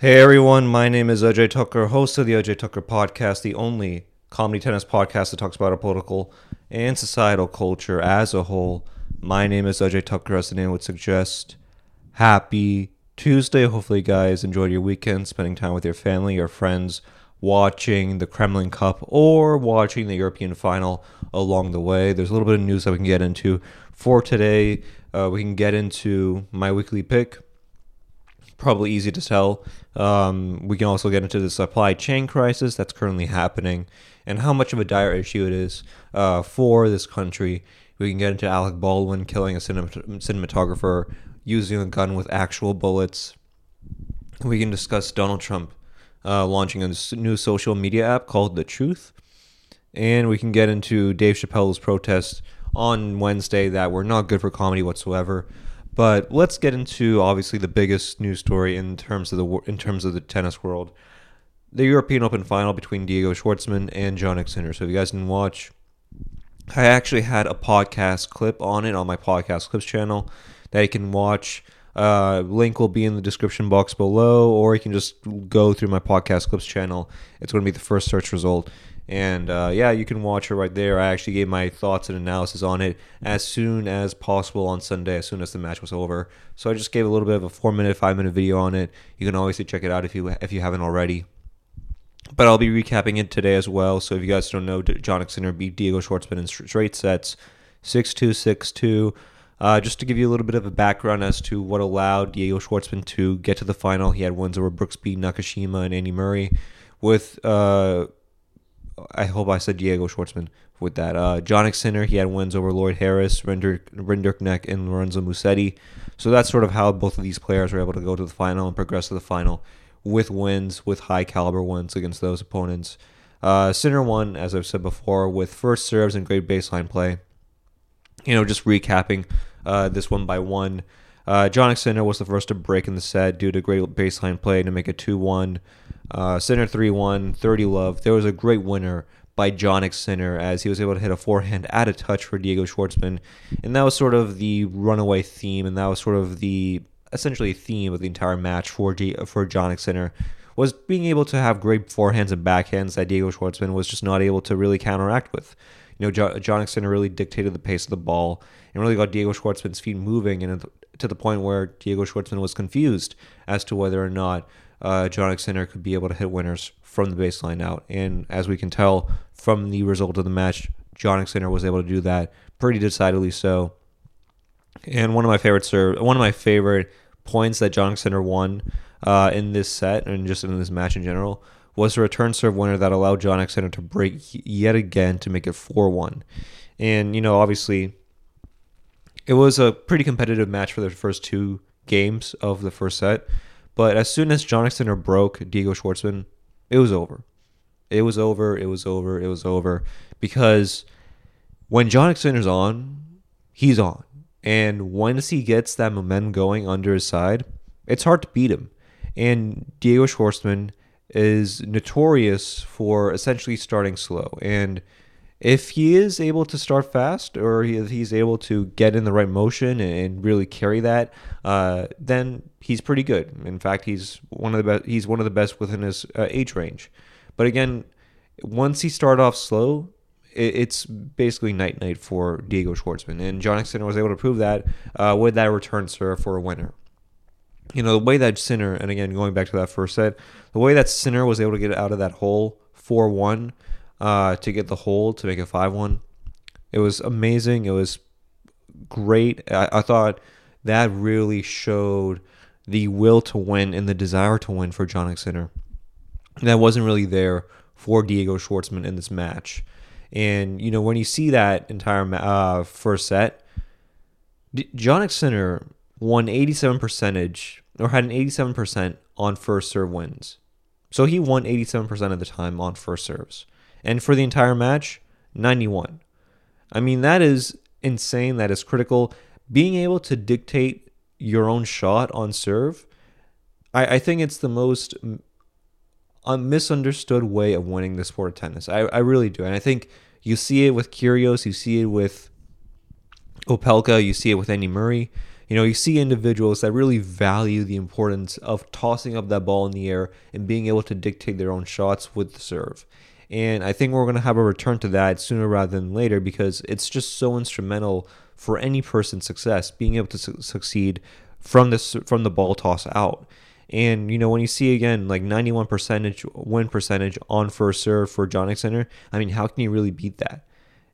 Hey everyone, my name is Ajay Thakkar, host of the Ajay Thakkar podcast, the only comedy tennis podcast that talks about our political and societal culture as a whole. My name is Ajay Thakkar, as the name would suggest. Happy Tuesday. Hopefully you guys enjoyed your weekend, spending time with your family, your friends, watching the Kremlin Cup or watching the European final along the way. There's a little bit of news that we can get into for today. We can get into my weekly pick. Probably easy to tell. We can also get into the supply chain crisis that's currently happening and how much of a dire issue it is for this country. We can get into Alec Baldwin killing a cinematographer using a gun with actual bullets. We can discuss Donald Trump launching a new social media app called The Truth. And we can get into Dave Chappelle's protests on Wednesday that were not good for comedy whatsoever. But let's get into obviously the biggest news story in terms of the tennis world, the European Open final between Diego Schwartzman and Jannik Sinner. So if you guys didn't watch, I actually had a podcast clip on it on my podcast clips channel that you can watch. Link will be in the description box below, or you can just go through my podcast clips channel. It's going to be the first search result. And yeah, you can watch it right there. I actually gave my thoughts and analysis on it as soon as possible on Sunday, as soon as the match was over. So I just gave a little bit of a 4-minute, 5-minute video on it. You can obviously check it out if you haven't already. But I'll be recapping it today as well. So if you guys don't know, Jannik Sinner beat Diego Schwartzman in straight sets, 6-2, 6-2. Just to give you a little bit of a background as to what allowed Diego Schwartzman to get to the final, he had wins over Brooksby, Nakashima, and Andy Murray with... I hope I said Diego Schwartzman with that. Jannik Sinner, he had wins over Lloyd Harris, Rinderknecht, and Lorenzo Musetti. So that's sort of how both of these players were able to go to the final and progress to the final with wins, with high-caliber wins against those opponents. Sinner won, as I've said before, with first serves and great baseline play. You know, just recapping this one by one. Jannik Sinner was the first to break in the set due to great baseline play to make it 2-1. Sinner 3-1, 30-love. There was a great winner by Jannik Sinner as he was able to hit a forehand at a touch for Diego Schwartzman. And that was sort of the runaway theme, and that was sort of the essentially theme of the entire match for Jannik Sinner, was being able to have great forehands and backhands that Diego Schwartzman was just not able to really counteract with. You know, Jannik Sinner really dictated the pace of the ball and really got Diego Schwartzman's feet moving, and to the point where Diego Schwartzman was confused as to whether or not Jannik Sinner could be able to hit winners from the baseline out. And as we can tell from the result of the match, Jannik Sinner was able to do that pretty decidedly so. And one of my favorite points that Jannik Sinner won in this set and just in this match in general was a return serve winner that allowed Jannik Sinner to break yet again to make it 4-1. And, you know, obviously it was a pretty competitive match for the first two games of the first set. But as soon as Jannik Sinner broke Diego Schwartzman, it was over. It was over. Because when Jannik Sinner's on, he's on. And once he gets that momentum going under his side, it's hard to beat him. And Diego Schwartzman is notorious for essentially starting slow. And if he is able to start fast, or if he's able to get in the right motion and really carry that, then he's pretty good. In fact, he's one of the best within his age range. But again, once he started off slow, it's basically night-night for Diego Schwartzman. And Jannik Sinner was able to prove that with that return serve for a winner. You know, the way that Sinner, and again, going back to that first set, the way that Sinner was able to get out of that hole 4-1, to get the hole to make it 5-1, it was amazing. It was great. I thought that really showed the will to win and the desire to win for Jannik Sinner. That wasn't really there for Diego Schwartzman in this match. And, you know, when you see that entire first set, Jannik Sinner won 87%, or had an 87% on first serve wins. So he won 87% of the time on first serves. And for the entire match, 91. I mean, that is insane. That is critical. Being able to dictate your own shot on serve, I think it's the most misunderstood way of winning the sport of tennis. I really do. And I think you see it with Kyrgios. You see it with Opelka. You see it with Andy Murray. You know, you see individuals that really value the importance of tossing up that ball in the air and being able to dictate their own shots with the serve. And I think we're going to have a return to that sooner rather than later, because it's just so instrumental for any person's success, being able to succeed from the ball toss out. And, you know, when you see, again, like 91% win percentage on first serve for Jannik Sinner, I mean, how can you really beat that?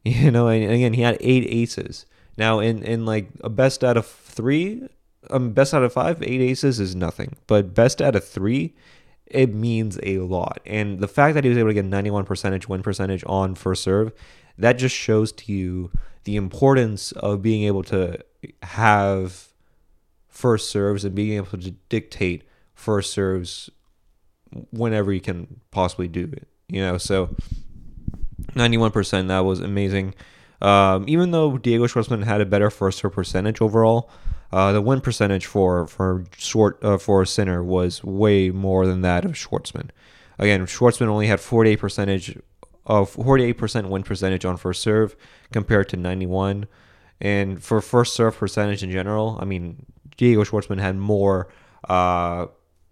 You know, and again, he had 8 aces. Now, in like a best out of 3, best out of 5, 8 aces is nothing. But best out of 3... it means a lot. And the fact that he was able to get 91% win percentage on first serve, that just shows to you the importance of being able to have first serves and being able to dictate first serves whenever you can possibly do it. You know, so 91%, that was amazing. Even though Diego Schwartzman had a better first serve percentage overall, the win percentage for Sinner was way more than that of Schwartzman. Again, Schwartzman only had 48% win percentage on first serve compared to 91. And for first serve percentage in general, I mean, Diego Schwartzman had more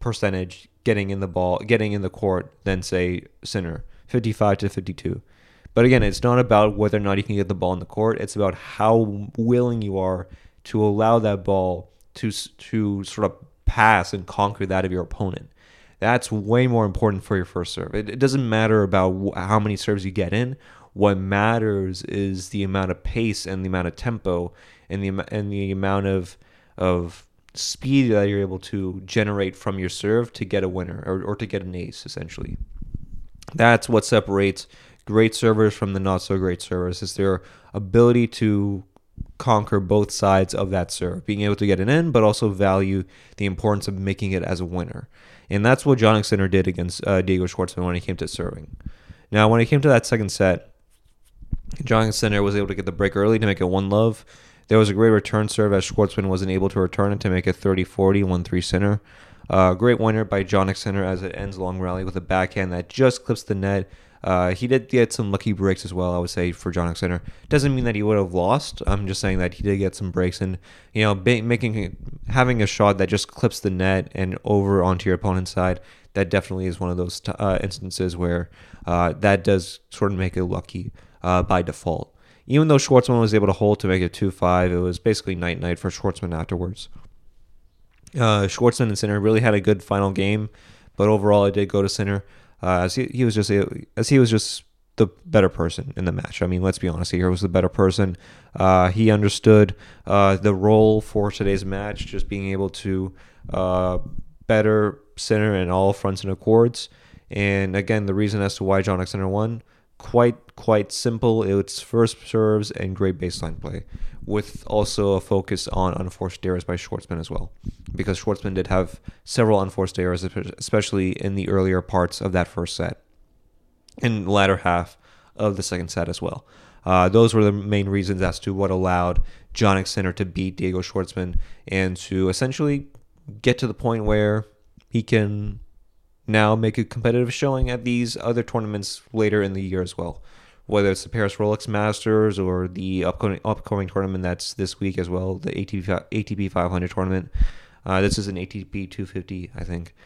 percentage getting in the court than, say, Sinner, 55-52. But again, it's not about whether or not you can get the ball in the court. It's about how willing you are to allow that ball to sort of pass and conquer that of your opponent. That's way more important for your first serve. It doesn't matter about how many serves you get in. What matters is the amount of pace and the amount of tempo and the amount of speed that you're able to generate from your serve to get a winner or to get an ace, essentially. That's what separates great servers from the not-so-great servers, is their ability to conquer both sides of that serve, being able to get it in, but also value the importance of making it as a winner. And that's what Jannik Sinner did against Diego Schwartzman when it came to serving. Now, when it came to that second set, Jannik Sinner was able to get the break early to make it 1-love. There was a great return serve as Schwartzman wasn't able to return it to make it 30-40, 1-3 Sinner. Great winner by Jannik Sinner as it ends long rally with a backhand that just clips the net. He did get some lucky breaks as well, I would say, for Jannik Sinner. Doesn't mean that he would have lost. I'm just saying that he did get some breaks, and, you know, having a shot that just clips the net and over onto your opponent's side, that definitely is one of those instances where that does sort of make it lucky by default. Even though Schwartzman was able to hold to make it 2-5, it was basically night-night for Schwartzman afterwards. Schwartzman and Sinner really had a good final game, but overall it did go to Sinner. As he was just the better person in the match. I mean, let's be honest here, he was the better person. He understood the role for today's match, just being able to better Sinner in all fronts and accords. And again, the reason as to why Jannik Sinner won, quite simple. It's first serves and great baseline play, with also a focus on unforced errors by Schwartzman as well, because Schwartzman did have several unforced errors, especially in the earlier parts of that first set and latter half of the second set as well. Those were the main reasons as to what allowed Jannik Sinner to beat Diego Schwartzman and to essentially get to the point where he can now make a competitive showing at these other tournaments later in the year as well, whether it's the Paris Rolex Masters or the upcoming tournament that's this week as well, the ATP 500 tournament. This is an ATP 250, I think.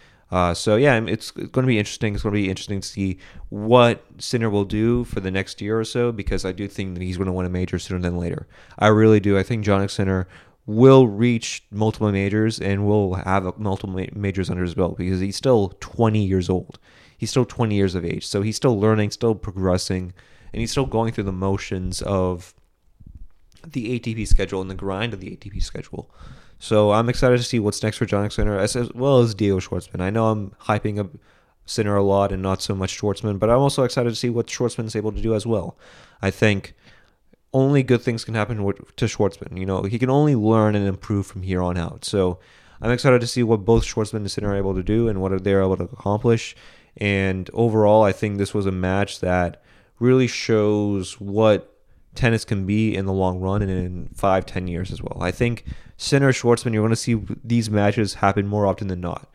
So yeah, it's going to be interesting. It's going to be interesting to see what Sinner will do for the next year or so, because I do think that he's going to win a major sooner than later. I really do. I think Jannik Sinner will reach multiple majors and will have multiple majors under his belt, because he's still 20 years old. He's still 20 years of age. So he's still learning, still progressing, and he's still going through the motions of the ATP schedule and the grind of the ATP schedule. So I'm excited to see what's next for Jannik Sinner, as well as Diego Schwartzman. I know I'm hyping up Sinner a lot and not so much Schwartzman, but I'm also excited to see what Schwartzman's able to do as well. I think only good things can happen to Schwartzman. You know, he can only learn and improve from here on out. So I'm excited to see what both Schwartzman and Sinner are able to do and what they're able to accomplish. And overall, I think this was a match that really shows what tennis can be in the long run and in 5-10 years as well. I think Sinner, Schwartzman, you're going to see these matches happen more often than not.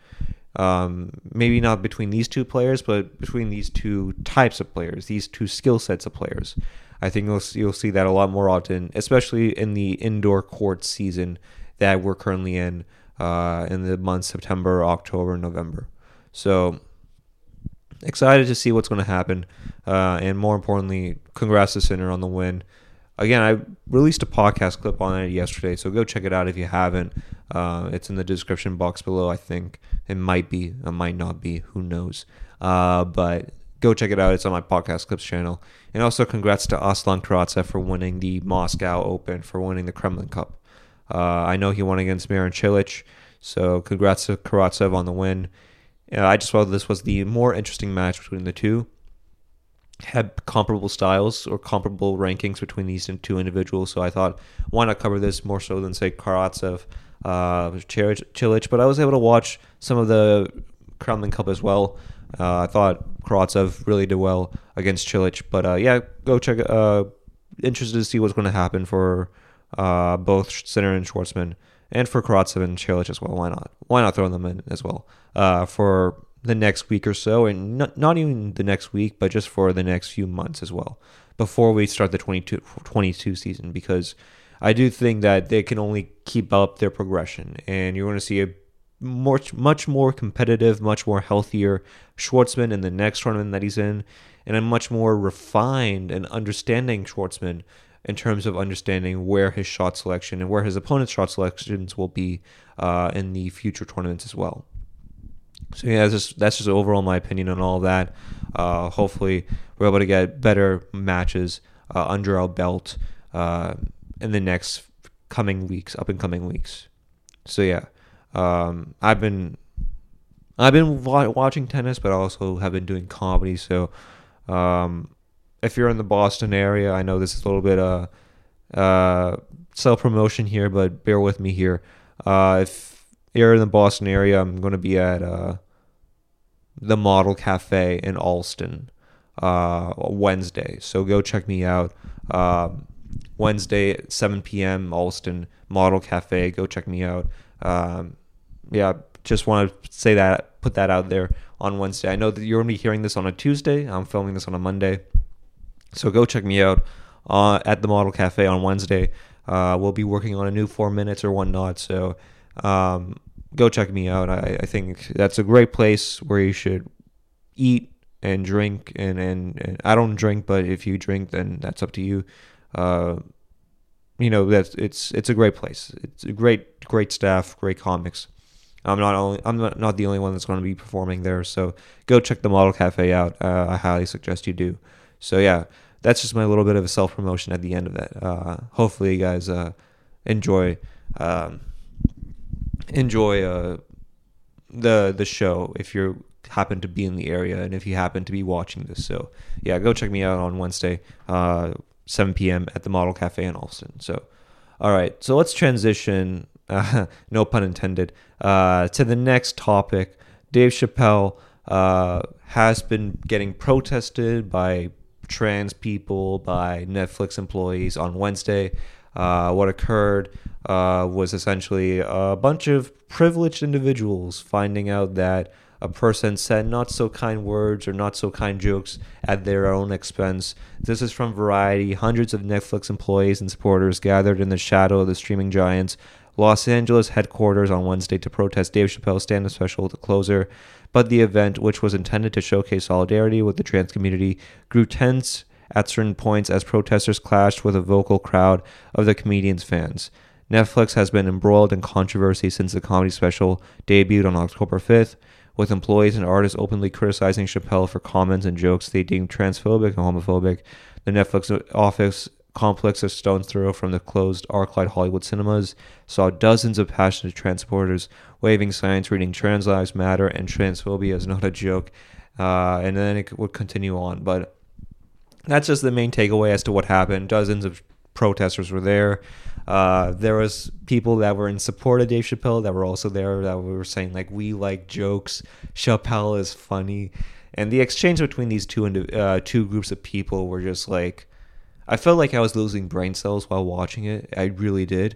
Maybe not between these two players, but between these two types of players, these two skill sets of players. I think you'll see that a lot more often, especially in the indoor court season that we're currently in the months September, October, November. So excited to see what's going to happen. And more importantly, congrats to Sinner on the win. Again, I released a podcast clip on it yesterday, so go check it out if you haven't. It's in the description box below, I think. It might be, it might not be, who knows. But go check it out. It's on my podcast clips channel. And also congrats to Aslan Karatsev for winning the Moscow Open, for winning the Kremlin Cup. I know he won against Marin Cilic, so congrats to Karatsev on the win. I just thought this was the more interesting match between the two. Had comparable styles or comparable rankings between these two individuals, so I thought, why not cover this more so than, say, Karatsev, Cilic, but I was able to watch some of the Kremlin Cup as well. I thought Karatsev really did well against Cilic, but yeah, go check it. Interested to see what's going to happen for both Sinner and Schwartzman, and for Karatsev and Cilic as well. Why not throw them in as well for the next week or so, and not even the next week, but just for the next few months as well, before we start the 22 season, because I do think that they can only keep up their progression, and you're going to see a much more competitive, much more healthier Schwartzman in the next tournament that he's in, and a much more refined and understanding Schwartzman in terms of understanding where his shot selection and where his opponent's shot selections will be in the future tournaments as well. So yeah, that's just overall my opinion on all that. Hopefully we're able to get better matches under our belt in the next coming weeks, up and coming weeks. So yeah, I've been watching tennis, but I also have been doing comedy. So if you're in the Boston area, I know this is a little bit self-promotion here, but bear with me here. If here in the Boston area, I'm going to be at the Model Cafe in Allston Wednesday. So go check me out. Wednesday at 7 p.m., Allston Model Cafe. Go check me out. Yeah, just want to say that, put that out there on Wednesday. I know that you're going to be hearing this on a Tuesday. I'm filming this on a Monday. So go check me out at the Model Cafe on Wednesday. We'll be working on a new 4 minutes or whatnot, so go check me out. I think that's a great place where you should eat and drink, and I don't drink, but if you drink, then that's up to you. You know, that's it's a great place. It's a great staff, great comics. I'm not the only one that's going to be performing there, so go check the Model Cafe out. I highly suggest you do. So yeah, that's just my little bit of a self-promotion at the end of that. Hopefully you guys enjoy the show if you happen to be in the area and if you happen to be watching this. So yeah, go check me out on Wednesday, 7 p.m. at the Model Cafe in Allston. So all right, so let's transition, no pun intended, to the next topic. Dave Chappelle has been getting protested by trans people, by Netflix employees on Wednesday. What occurred was essentially a bunch of privileged individuals finding out that a person said not so kind words or not so kind jokes at their own expense. This is from Variety. Hundreds of Netflix employees and supporters gathered in the shadow of the streaming giant's Los Angeles headquarters on Wednesday to protest Dave Chappelle's stand-up special, The Closer. But the event, which was intended to showcase solidarity with the trans community, grew tense at certain points as protesters clashed with a vocal crowd of the comedian's fans. Netflix has been embroiled in controversy since the comedy special debuted on October 5th, with employees and artists openly criticizing Chappelle for comments and jokes they deemed transphobic and homophobic. The Netflix office complex, a stone's throw from the closed ArcLight Hollywood cinemas, saw dozens of passionate transporters waving signs reading "Trans Lives Matter" and "Transphobia is not a joke," and then it would continue on, but that's just the main takeaway as to what happened. Dozens of protesters were there. There was people that were in support of Dave Chappelle that were also there, that were saying, like, we like jokes, Chappelle is funny. And the exchange between these two groups of people were just like, I felt like I was losing brain cells while watching it. I really did.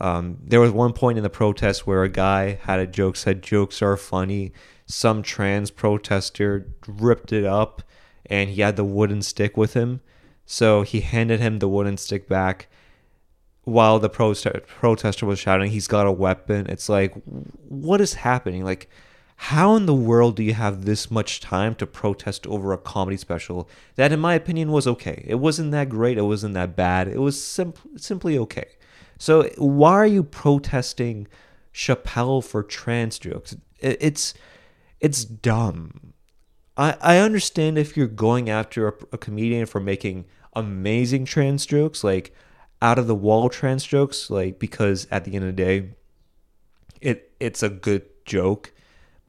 There was one point in the protest where a guy had a joke, said jokes are funny. Some trans protester ripped it up, and he had the wooden stick with him, so he handed him the wooden stick back, while the protester was shouting, he's got a weapon. It's like, what is happening? Like, how in the world do you have this much time to protest over a comedy special that, in my opinion, was okay? It wasn't that great. It wasn't that bad. It was simply okay. So why are you protesting Chappelle for trans jokes? It's dumb. I understand if you're going after a comedian for making amazing trans jokes, like out of the wall trans jokes, like, because at the end of the day, it's a good joke.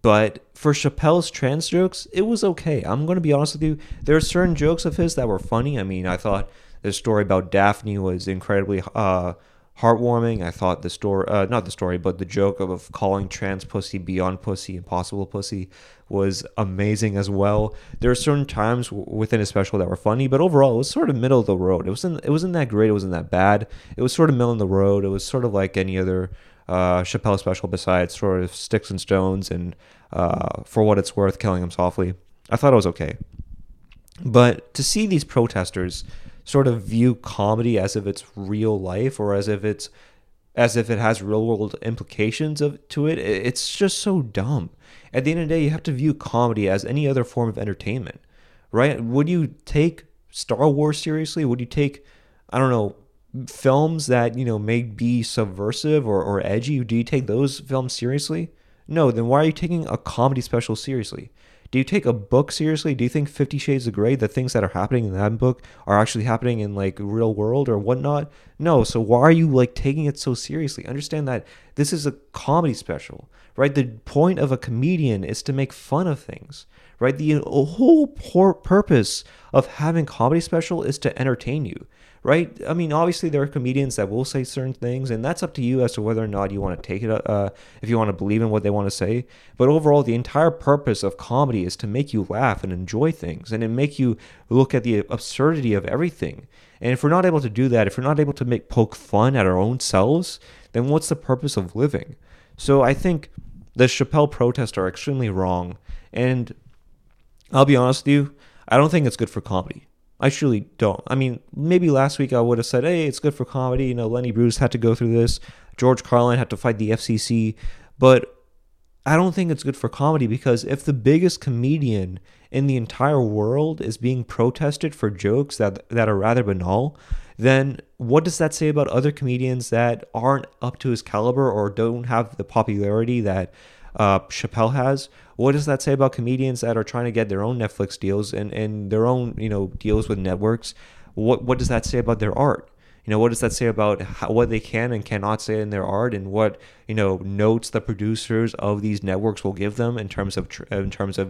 But for Chappelle's trans jokes, it was okay. I'm going to be honest with you. There are certain jokes of his that were funny. I mean, I thought the story about Daphne was incredibly heartwarming. I thought the story, the joke of calling trans pussy beyond pussy, impossible pussy, was amazing as well. There are certain times within a special that were funny, but overall, it was sort of middle of the road. It wasn't that great. It wasn't that bad. It was sort of middle of the road. It was sort of like any other Chappelle special besides sort of Sticks and Stones and For What It's Worth, Killing Him Softly. I thought it was okay. But to see these protesters sort of view comedy as if it's real life, or as if it has real world implications to it, it's just so dumb. At the end of the day, you have to view comedy as any other form of entertainment, right? Would you take Star Wars seriously? Would you take, I don't know, films that, you know, may be subversive or edgy, do you take those films seriously? No. Then why are you taking a comedy special seriously? Do you take a book seriously? Do you think 50 Shades of Grey, the things that are happening in that book are actually happening in, like, real world or whatnot? No. So why are you, like, taking it so seriously? Understand that this is a comedy special, right? The point of a comedian is to make fun of things, right? The whole purpose of having comedy special is to entertain you, right? I mean, obviously there are comedians that will say certain things, and that's up to you as to whether or not you want to take it, if you want to believe in what they want to say. But overall, the entire purpose of comedy is to make you laugh and enjoy things, and it make you look at the absurdity of everything. And if we're not able to do that, if we're not able to poke fun at our own selves, then what's the purpose of living? So I think the Chappelle protests are extremely wrong, and I'll be honest with you, I don't think it's good for comedy. I truly don't. I mean, maybe last week I would have said, hey, it's good for comedy. You know, Lenny Bruce had to go through this. George Carlin had to fight the FCC. But I don't think it's good for comedy, because if the biggest comedian in the entire world is being protested for jokes that are rather banal, then what does that say about other comedians that aren't up to his caliber or don't have the popularity that Chappelle has? What does that say about comedians that are trying to get their own Netflix deals and their own, you know, deals with networks? What does that say about their art? You know, what does that say about what they can and cannot say in their art, and what, you know, notes the producers of these networks will give them in terms of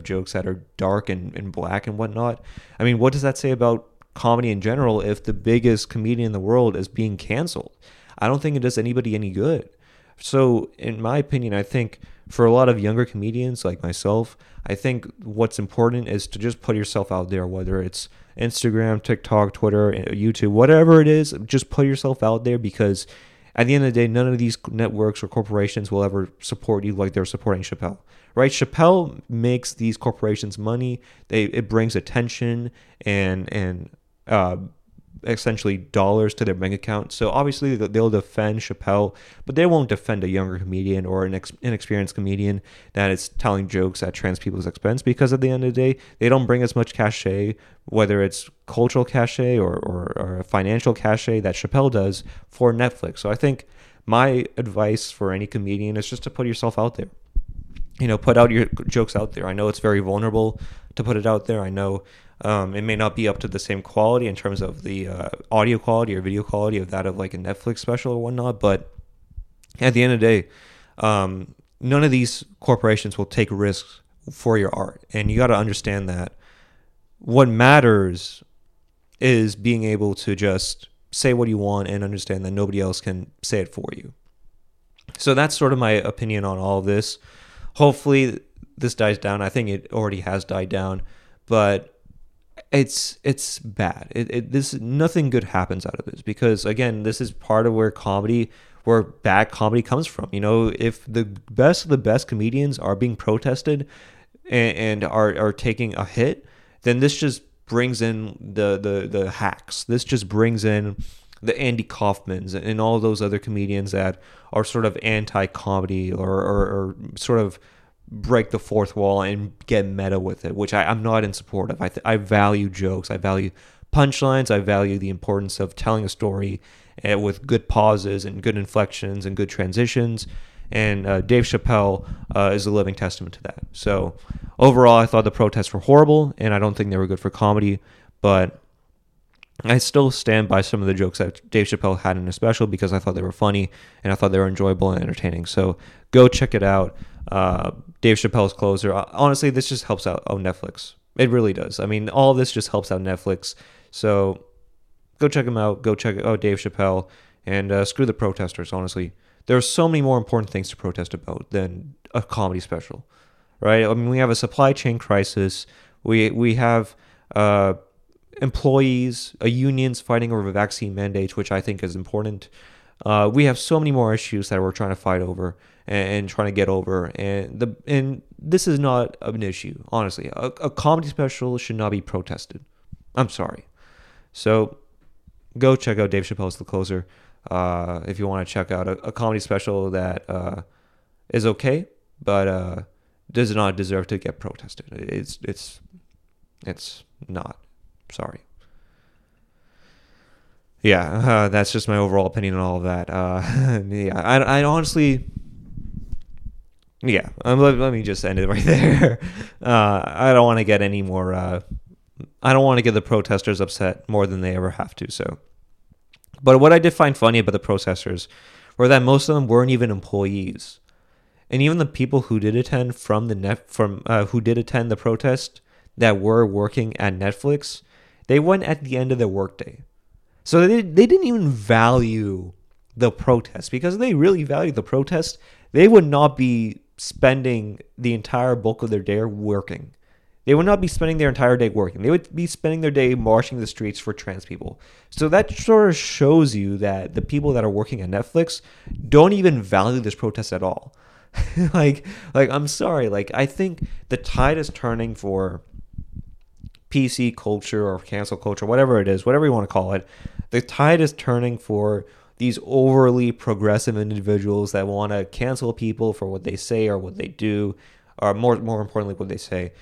jokes that are dark and black and whatnot? I mean, what does that say about comedy in general if the biggest comedian in the world is being canceled? I don't think it does anybody any good. So in my opinion, I think for a lot of younger comedians like myself, I think what's important is to just put yourself out there, whether it's Instagram, TikTok, Twitter, YouTube, whatever it is, just put yourself out there, because at the end of the day, none of these networks or corporations will ever support you like they're supporting Chappelle, right? Chappelle makes these corporations money. It brings attention and essentially dollars to their bank account. So obviously they'll defend Chappelle, but they won't defend a younger comedian or an inexperienced comedian that is telling jokes at trans people's expense, because at the end of the day, they don't bring as much cachet, whether it's cultural cachet or financial cachet that Chappelle does for Netflix. So I think my advice for any comedian is just to put yourself out there. You know, put out your jokes out there. I know it's very vulnerable to put it out there. I know it may not be up to the same quality in terms of the audio quality or video quality of that of like a Netflix special or whatnot, but at the end of the day, none of these corporations will take risks for your art, and you got to understand that what matters is being able to just say what you want and understand that nobody else can say it for you. So that's sort of my opinion on all of this. Hopefully this dies down. I think it already has died down, but it's bad. This nothing good happens out of this, because again, this is part of where bad comedy comes from. You know, if the best of the best comedians are being protested and are taking a hit, then this just brings in the hacks. This just brings in the Andy Kaufmans and all those other comedians that are sort of anti-comedy or sort of break the fourth wall and get meta with it, which I'm not in support of. I value jokes. I value punchlines. I value the importance of telling a story with good pauses and good inflections and good transitions. And Dave Chappelle is a living testament to that. So overall, I thought the protests were horrible, and I don't think they were good for comedy. But I still stand by some of the jokes that Dave Chappelle had in his special because I thought they were funny and I thought they were enjoyable and entertaining. So go check it out. Dave Chappelle's Closer. Honestly, this just helps out on Netflix. It really does. I mean, all this just helps out Netflix. So go check him out. Go check out Dave Chappelle. And screw the protesters, honestly. There are so many more important things to protest about than a comedy special, right? I mean, we have a supply chain crisis. We have employees, unions fighting over vaccine mandates, which I think is important. We have so many more issues that we're trying to fight over and trying to get over. And this is not an issue, honestly. A comedy special should not be protested. I'm sorry. So go check out Dave Chappelle's The Closer. If you want to check out a comedy special that is okay, but does not deserve to get protested. It's not. Sorry. Yeah, that's just my overall opinion on all of that. Yeah, I honestly... Yeah, let me just end it right there. I don't want to get any more... I don't want to get the protesters upset more than they ever have to, so... But what I did find funny about the protesters were that most of them weren't even employees, and even the people who did attend who did attend the protest that were working at Netflix, they went at the end of their workday, so they didn't even value the protest because if they really valued the protest, they would not be spending the entire bulk of their day working. They would not be spending their entire day working. They would be spending their day marching the streets for trans people. So that sort of shows you that the people that are working at Netflix don't even value this protest at all. like I'm sorry. Like, I think the tide is turning for PC culture or cancel culture, whatever it is, whatever you want to call it. The tide is turning for these overly progressive individuals that want to cancel people for what they say or what they do, or more importantly, what they say.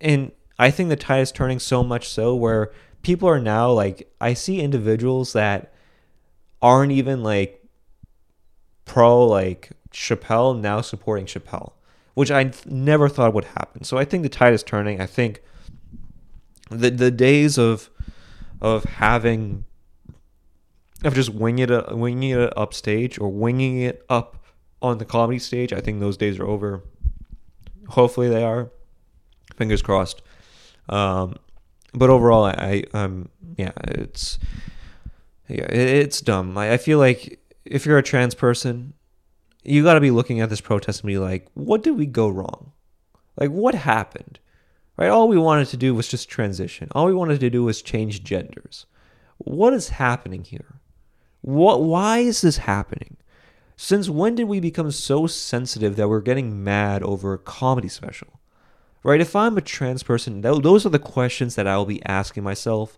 And I think the tide is turning so much so where people are now like, I see individuals that aren't even like pro like Chappelle now supporting Chappelle, which I never thought would happen. So I think the tide is turning. I think the days of just winging it upstage or winging it up on the comedy stage, I think those days are over. Hopefully they are. Fingers crossed. But overall, it's dumb. I feel like if you're a trans person, you got to be looking at this protest and be like, what did we go wrong? Like, what happened? Right? All we wanted to do was just transition. All we wanted to do was change genders. What is happening here? Why is this happening? Since when did we become so sensitive that we're getting mad over a comedy special? Right, if I'm a trans person, those are the questions that I will be asking myself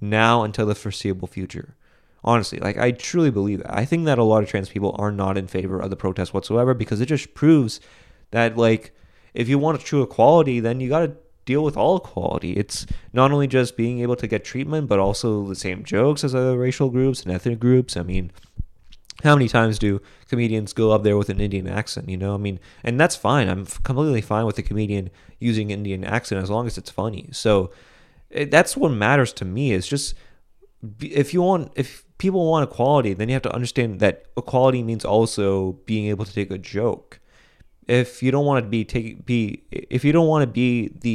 now until the foreseeable future. Honestly, like, I truly believe that. I think that a lot of trans people are not in favor of the protest whatsoever because it just proves that, like, if you want a true equality, then you got to deal with all equality. It's not only just being able to get treatment, but also the same jokes as other racial groups and ethnic groups. I mean, how many times do comedians go up there with an Indian accent, you know? I mean, and that's fine. I'm completely fine with a comedian using Indian accent as long as it's funny. So that's what matters to me is just if people want equality, then you have to understand that equality means also being able to take a joke. If you don't want to be the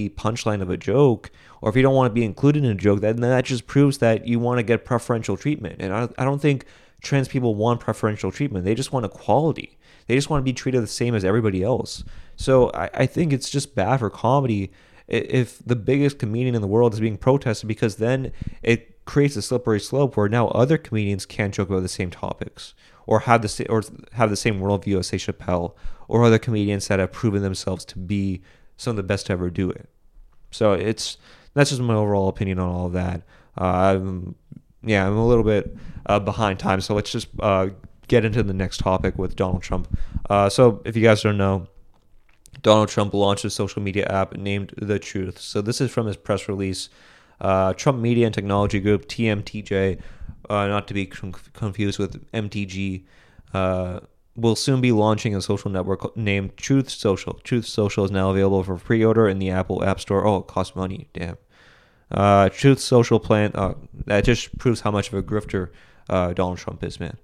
punchline of a joke, or if you don't want to be included in a joke, then that just proves that you want to get preferential treatment. And I don't think trans people want preferential treatment. They just want equality. They just want to be treated the same as everybody else. So I think it's just bad for comedy if the biggest comedian in the world is being protested, because then it creates a slippery slope where now other comedians can't joke about the same topics or have the same worldview as, say, Chappelle or other comedians that have proven themselves to be some of the best to ever do it. So that's just my overall opinion on all of that. yeah, I'm a little bit behind time, so let's just get into the next topic with Donald Trump. So if you guys don't know, Donald Trump launched a social media app named The Truth. So this is from his press release. Trump Media and Technology Group, TMTG, not to be confused with MTG, will soon be launching a social network named Truth Social. Truth Social is now available for pre-order in the Apple App Store. Oh, it costs money. Damn. Truth Social plan. That just proves how much of a grifter Donald Trump is, man.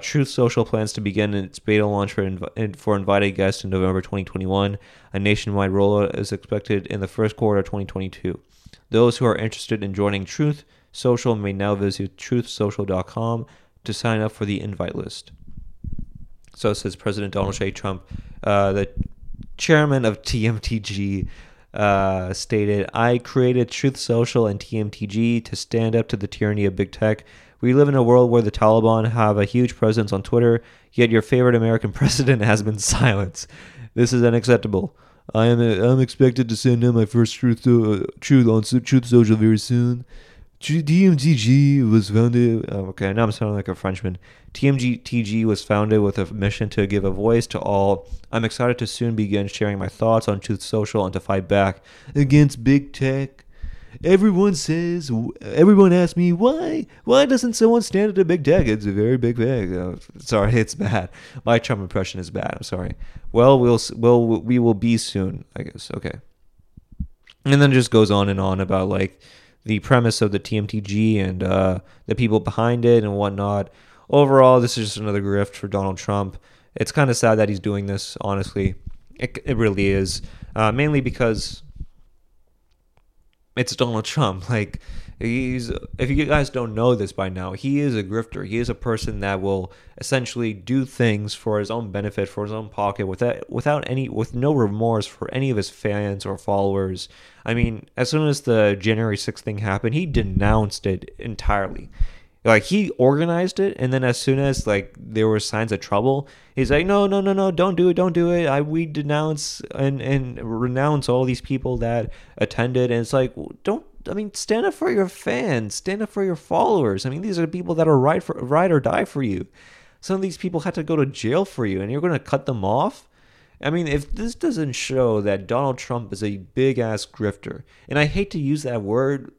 Truth Social plans to begin its beta launch for invited guests in November 2021. A nationwide rollout is expected in the first quarter of 2022. Those who are interested in joining Truth Social may now visit truthsocial.com to sign up for the invite list. So it says President Donald J. Trump, the chairman of TMTG, stated, "I created Truth Social and TMTG to stand up to the tyranny of big tech. We live in a world where the Taliban have a huge presence on Twitter, yet your favorite American president has been silenced. This is unacceptable. I'm expected to send out my first truth on Truth Social very soon. TMTG was founded..." Okay, now I'm sounding like a Frenchman. TMTG was founded with a mission to give a voice to all. I'm excited to soon begin sharing my thoughts on Truth Social and to fight back against big tech. Everyone asks me, why doesn't someone stand at a big tech? It's a very big tech. Oh, sorry, it's bad. My Trump impression is bad. I'm sorry. Well, we will be soon, I guess. Okay. And then it just goes on and on about like the premise of the TMTG and the people behind it and whatnot. Overall, this is just another grift for Donald Trump. It's kind of sad that he's doing this, honestly. It really is. Mainly because it's Donald Trump. Like, if you guys don't know this by now, he is a grifter. He is a person that will essentially do things for his own benefit, for his own pocket, with no remorse for any of his fans or followers. I mean, as soon as the January 6th thing happened, he denounced it entirely. Like, he organized it, and then as soon as like there were signs of trouble, he's like, no, don't do it. We denounce and renounce all these people that attended. And it's like, stand up for your fans, stand up for your followers. I mean, these are people that are ride or die for you. Some of these people had to go to jail for you, and you're going to cut them off? I mean, if this doesn't show that Donald Trump is a big-ass grifter, and I hate to use that word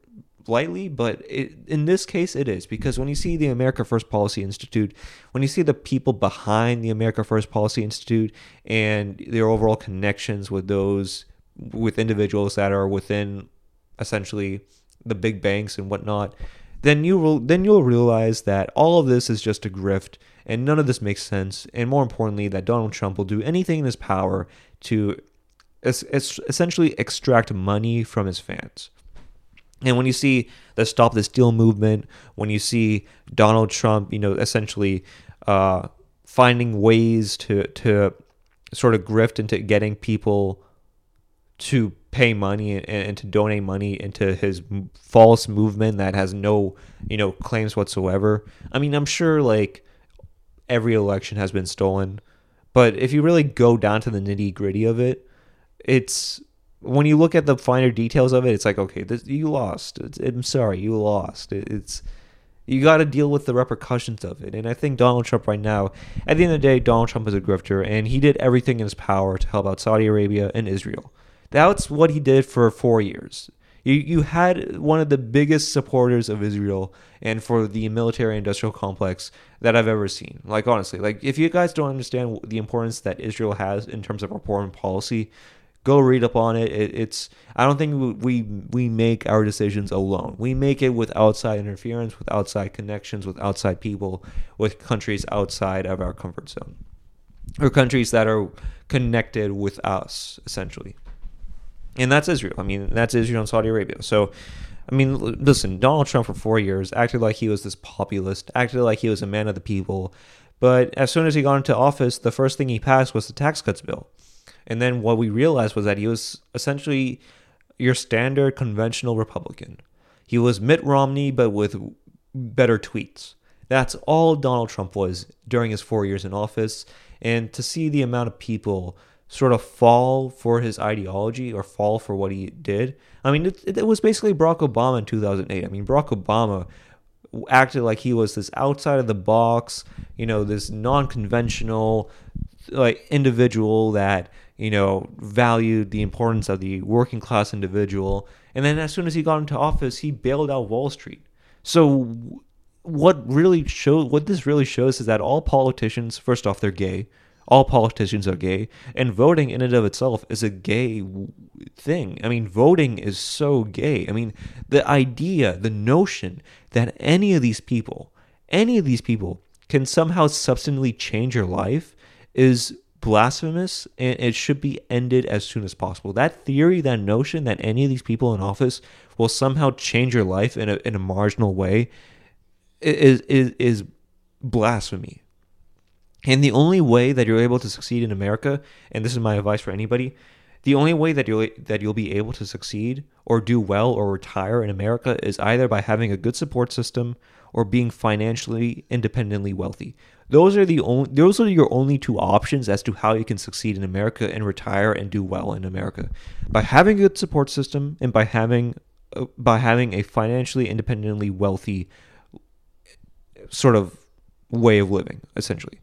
lightly, but in this case it is, because when you see the America First Policy Institute, when you see the people behind the America First Policy Institute and their overall connections with individuals that are within essentially the big banks and whatnot, then you'll realize that all of this is just a grift and none of this makes sense, and more importantly that Donald Trump will do anything in his power to essentially extract money from his fans. And when you see the Stop the Steal movement, when you see Donald Trump, essentially finding ways to sort of grift into getting people to pay money and to donate money into his false movement that has no, claims whatsoever. I mean, I'm sure like every election has been stolen, but if you really go down to the nitty gritty of it, it's... when you look at the finer details of it, it's like, okay, you lost. I'm sorry, you lost. You got to deal with the repercussions of it. And I think Donald Trump right now, at the end of the day, Donald Trump is a grifter, and he did everything in his power to help out Saudi Arabia and Israel. That's what he did for 4 years. You had one of the biggest supporters of Israel and for the military-industrial complex that I've ever seen. Like, honestly, like if you guys don't understand the importance that Israel has in terms of our foreign policy, go read up on it. I don't think we make our decisions alone. We make it with outside interference, with outside connections, with outside people, with countries outside of our comfort zone, or countries that are connected with us, essentially. And that's Israel. I mean, that's Israel and Saudi Arabia. So, I mean, listen, Donald Trump for 4 years acted like he was this populist, acted like he was a man of the people. But as soon as he got into office, the first thing he passed was the tax cuts bill. And then what we realized was that he was essentially your standard conventional Republican. He was Mitt Romney, but with better tweets. That's all Donald Trump was during his 4 years in office. And to see the amount of people sort of fall for his ideology or fall for what he did, I mean, it was basically Barack Obama in 2008. I mean, Barack Obama acted like he was this outside of the box, you know, this non-conventional like individual that, you know, valued the importance of the working class individual. And then as soon as he got into office, he bailed out Wall Street. So what this really shows is that all politicians, first off, they're gay. All politicians are gay, and voting in and of itself is a gay thing. I mean, voting is so gay. I mean, the idea, the notion that any of these people can somehow substantially change your life is blasphemous, and it should be ended as soon as possible. That theory, that notion that any of these people in office will somehow change your life in a marginal way is blasphemy. And the only way that you're able to succeed in America, and this is my advice for anybody, the only way that you'll be able to succeed or do well or retire in America is either by having a good support system or being financially independently wealthy. Those are your only two options as to how you can succeed in America and retire and do well in America. By having a good support system and by having a financially independently wealthy sort of way of living, essentially.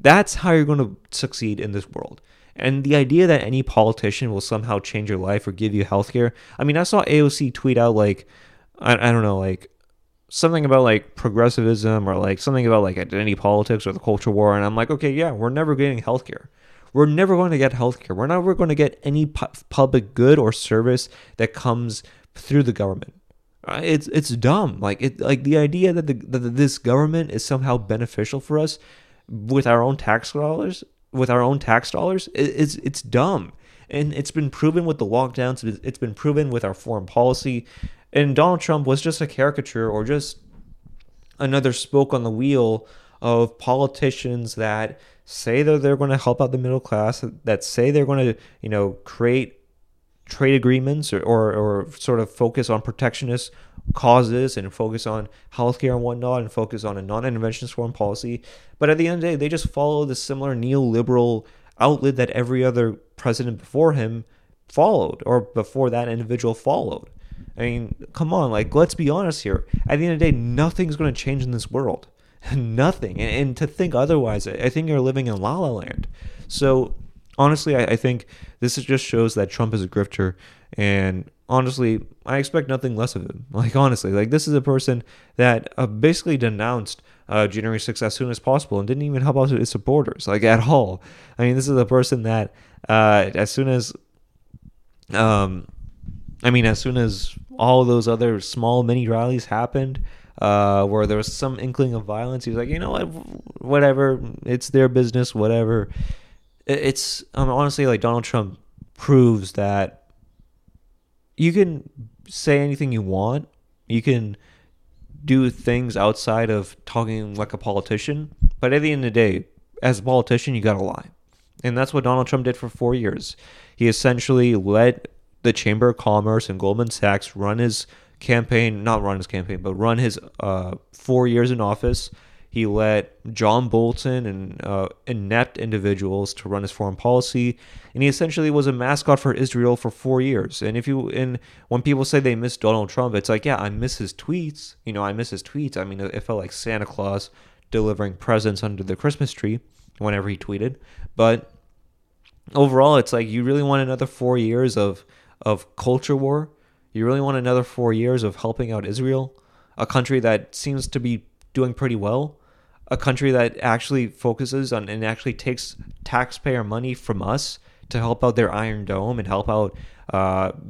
That's how you're going to succeed in this world. And the idea that any politician will somehow change your life or give you healthcare. I mean, I saw AOC tweet out like, I don't know, like something about like progressivism or like something about like identity politics or the culture war. And I'm like, okay, yeah, we're never getting healthcare. We're never going to get healthcare. We're never going to get any public good or service that comes through the government. It's dumb. Like the idea that this government is somehow beneficial for us with our own tax dollars, it's dumb. And it's been proven with the lockdowns. It's been proven with our foreign policy. And Donald Trump was just a caricature or just another spoke on the wheel of politicians that say that they're going to help out the middle class, that say they're going to, you know, create trade agreements or sort of focus on protectionist causes and focus on healthcare and whatnot and focus on a non-interventionist foreign policy. But at the end of the day, they just follow the similar neoliberal outlet that every other president before him followed or before that individual followed. I mean, come on, like, let's be honest here. At the end of the day, nothing's going to change in this world. Nothing. And to think otherwise, I think you're living in La La Land. So honestly, I think this just shows that Trump is a grifter, and honestly, I expect nothing less of him. Like, honestly, like, this is a person that basically denounced January 6th as soon as possible and didn't even help out his supporters, like, at all. I mean, this is a person that as soon as all those other small mini rallies happened, where there was some inkling of violence, he was like, you know what, whatever, it's their business, whatever. It's honestly, like, Donald Trump proves that you can say anything you want. You can do things outside of talking like a politician. But at the end of the day, as a politician, you got to lie. And that's what Donald Trump did for 4 years. He essentially let the Chamber of Commerce and Goldman Sachs run his 4 years in office. He let John Bolton and inept individuals to run his foreign policy, and he essentially was a mascot for Israel for 4 years. And when people say they miss Donald Trump, it's like, yeah, I miss his tweets. You know, I miss his tweets. I mean, it felt like Santa Claus delivering presents under the Christmas tree whenever he tweeted. But overall, it's like, you really want another 4 years of culture war? You really want another 4 years of helping out Israel, a country that seems to be doing pretty well? A country that actually focuses on and actually takes taxpayer money from us to help out their Iron Dome and help out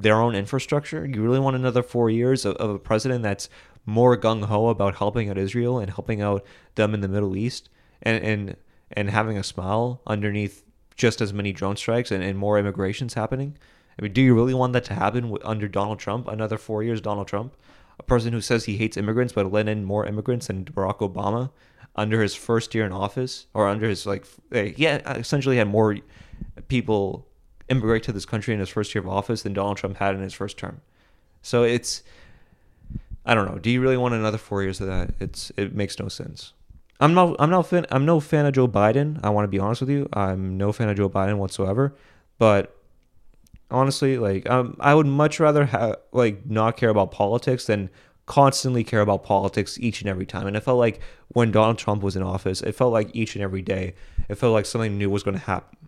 their own infrastructure. You really want another 4 years of a president that's more gung-ho about helping out Israel and helping out them in the Middle East and having a smile underneath just as many drone strikes and more immigrations happening? I mean, do you really want that to happen under Donald Trump? Another 4 years, Donald Trump? A person who says he hates immigrants but let in more immigrants than Barack Obama under his first year in office, or under his, like, yeah, essentially had more people immigrate to this country in his first year of office than Donald Trump had in his first term. So it's, I don't know. Do you really want another 4 years of that? It makes no sense. I'm no fan of Joe Biden. I want to be honest with you. I'm no fan of Joe Biden whatsoever. But honestly, like, I would much rather not care about politics than constantly care about politics each and every time. And it felt like when Donald Trump was in office, it felt like each and every day, it felt like something new was going to happen.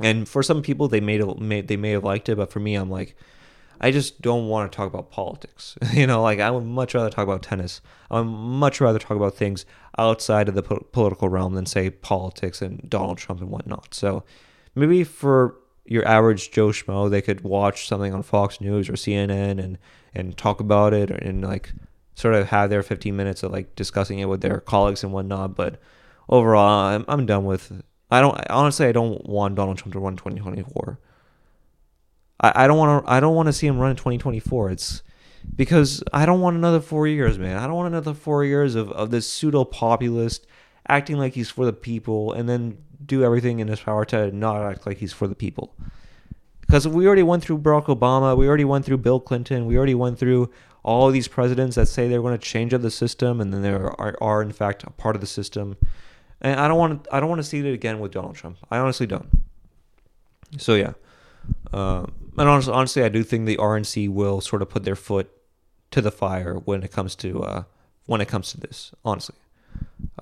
And for some people, they may have liked it, but for me, I'm like, I just don't want to talk about politics. You know, like, I would much rather talk about tennis. I would much rather talk about things outside of the political realm than, say, politics and Donald Trump and whatnot. So maybe for your average Joe Schmo, they could watch something on Fox News or CNN and talk about it, and like sort of have their 15 minutes of like discussing it with their colleagues and whatnot. But overall, I'm done with. I don't want Donald Trump to run 2024. I don't want to see him run in 2024. It's because I don't want another 4 years, man. I don't want another 4 years of this pseudo populist acting like he's for the people, and then do everything in his power to not act like he's for the people. Because we already went through Barack Obama, we already went through Bill Clinton, we already went through all of these presidents that say they're going to change up the system, and then they are in fact a part of the system. And I don't want to see it again with Donald Trump. I honestly don't. So yeah, and honestly, I do think the RNC will sort of put their foot to the fire when it comes to this. Honestly,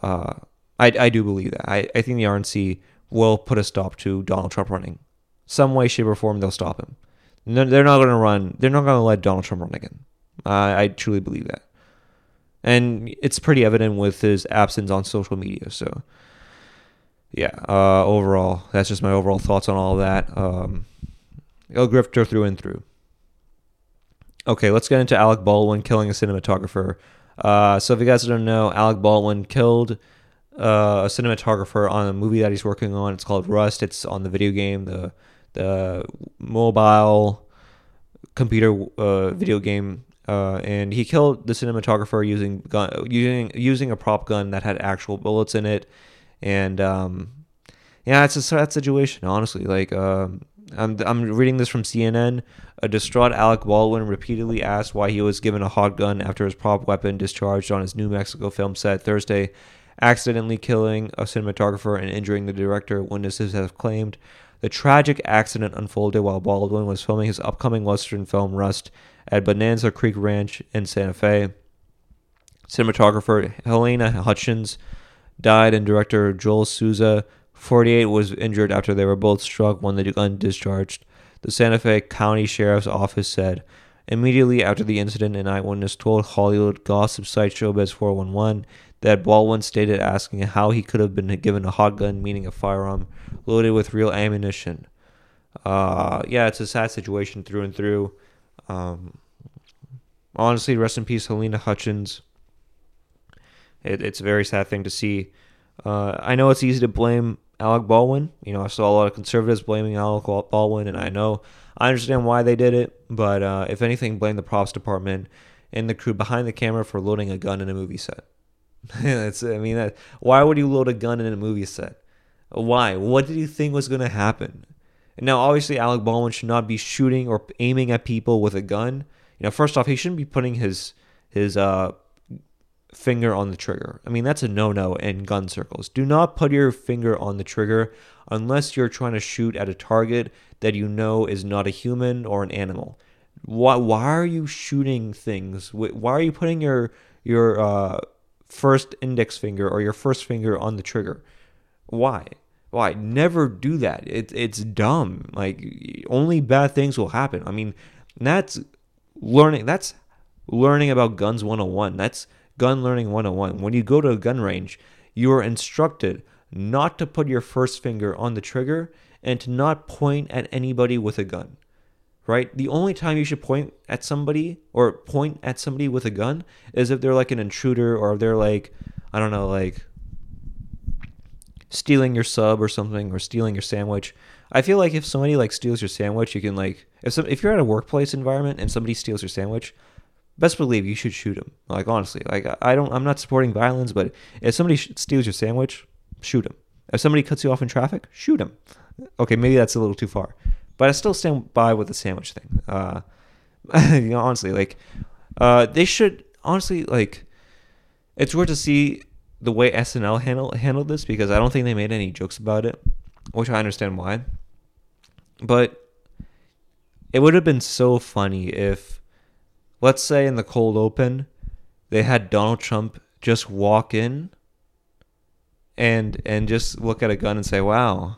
I do believe that. I think the RNC will put a stop to Donald Trump running. Some way, shape, or form, they'll stop him. They're not going to run. They're not going to let Donald Trump run again. I truly believe that. And it's pretty evident with his absence on social media. So, yeah, overall, that's just my overall thoughts on all that. It'll grift her through and through. Okay, let's get into Alec Baldwin killing a cinematographer. So if you guys don't know, Alec Baldwin killed a cinematographer on a movie that he's working on. It's called Rust. It's on the video game, the mobile computer video game, and he killed the cinematographer using a prop gun that had actual bullets in it. And yeah, it's a sad situation, honestly. Like, I'm reading this from CNN. A distraught Alec Baldwin repeatedly asked why he was given a hot gun after his prop weapon discharged on his New Mexico film set Thursday, accidentally killing a cinematographer and injuring the director, witnesses have claimed. The tragic accident unfolded while Baldwin was filming his upcoming Western film Rust at Bonanza Creek Ranch in Santa Fe. Cinematographer Halyna Hutchins died and director Joel Souza, 48, was injured after they were both struck when the gun discharged. The Santa Fe County Sheriff's Office said, immediately after the incident, an eyewitness told Hollywood gossip site Showbiz 411 that Baldwin stated asking how he could have been given a hot gun, meaning a firearm loaded with real ammunition. Yeah, it's a sad situation through and through. Honestly, rest in peace, Halyna Hutchins. It's a very sad thing to see. I know it's easy to blame Alec Baldwin. You know, I saw a lot of conservatives blaming Alec Baldwin, and I understand why they did it, but if anything, blame the props department and the crew behind the camera for loading a gun in a movie set. Why would you load a gun in a movie set? Why? What did you think was going to happen? And now, obviously, Alec Baldwin should not be shooting or aiming at people with a gun. You know, first off, he shouldn't be putting his finger on the trigger. I mean, that's a no-no in gun circles. Do not put your finger on the trigger unless you're trying to shoot at a target that you know is not a human or an animal. Why are you shooting things? Why are you putting your first index finger or your first finger on the trigger? Why? Never do that. It's dumb. Like, only bad things will happen. I mean, that's learning about guns 101. That's gun learning 101. When you go to a gun range, you are instructed not to put your first finger on the trigger and to not point at anybody with a gun. Right? The only time you should point at somebody with a gun is if they're like an intruder, or if they're like, I don't know, like stealing your sub or something, or stealing your sandwich. I feel like if somebody like steals your sandwich, you can like, if you're at a workplace environment and somebody steals your sandwich, best believe you should shoot them. Like, honestly, like I'm not supporting violence, but if somebody steals your sandwich, shoot them. If somebody cuts you off in traffic, shoot them. Okay, maybe that's a little too far. But I still stand by with the sandwich thing. You know, honestly, like, they should, honestly, like, it's weird to see the way SNL handled this, because I don't think they made any jokes about it, which I understand why. But it would have been so funny if let's say in the cold open, they had Donald Trump just walk in and just look at a gun and say, wow,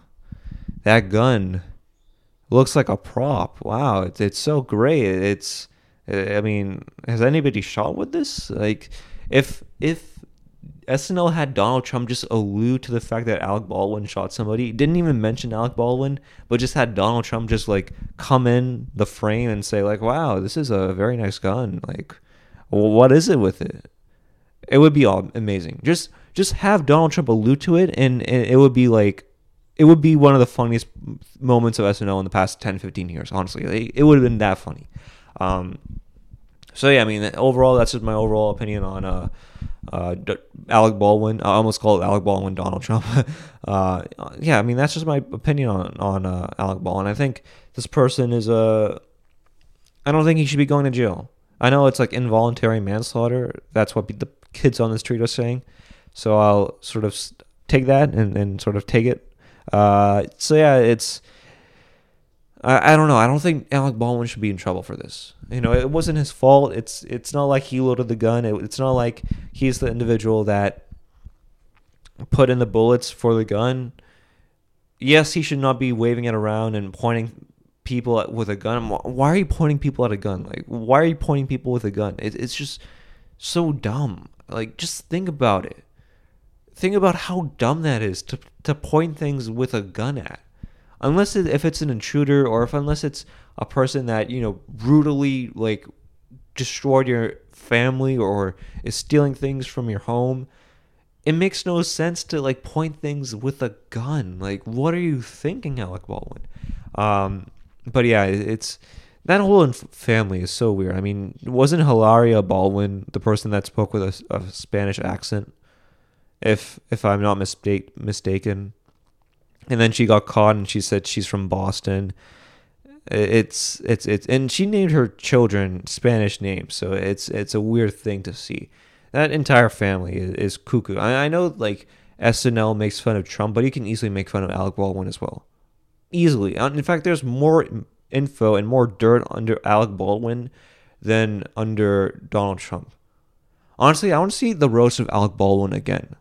that gun looks like a prop. Wow, it's so great. It's, I mean, has anybody shot with this? Like, if SNL had Donald Trump just allude to the fact that Alec Baldwin shot somebody, didn't even mention Alec Baldwin, but just had Donald Trump just, like, come in the frame and say, like, wow, this is a very nice gun. Like, what is it with it? It would be all amazing. Just have Donald Trump allude to it, and it would be, like, it would be one of the funniest moments of SNL in the past 10, 15 years, honestly. It would have been that funny. So, yeah, I mean, overall, that's just my overall opinion on Alec Baldwin. I almost called Alec Baldwin Donald Trump. Yeah, I mean, that's just my opinion on Alec Baldwin. I think this person is I don't think he should be going to jail. I know it's like involuntary manslaughter. That's what the kids on the street are saying. So I'll sort of take that and sort of take it. So, yeah, it's... I don't know. I don't think Alec Baldwin should be in trouble for this. You know, it wasn't his fault. It's not like he loaded the gun. It's not like he's the individual that put in the bullets for the gun. Yes, he should not be waving it around and pointing people with a gun. Why are you pointing people at a gun? Like, why are you pointing people with a gun? It's just so dumb. Like, just think about it. Think about how dumb that is to point things with a gun at. Unless if it's an intruder or unless it's a person that, you know, brutally, like, destroyed your family or is stealing things from your home, it makes no sense to, like, point things with a gun. Like, what are you thinking, Alec Baldwin? But, yeah, it's... That whole family is so weird. I mean, wasn't Hilaria Baldwin the person that spoke with a Spanish accent? If I'm not mistaken... And then she got caught, and she said she's from Boston. It's and she named her children Spanish names, so it's a weird thing to see. That entire family is cuckoo. I know, like, SNL makes fun of Trump, but he can easily make fun of Alec Baldwin as well, easily. In fact, there's more info and more dirt under Alec Baldwin than under Donald Trump. Honestly, I want to see the roast of Alec Baldwin again.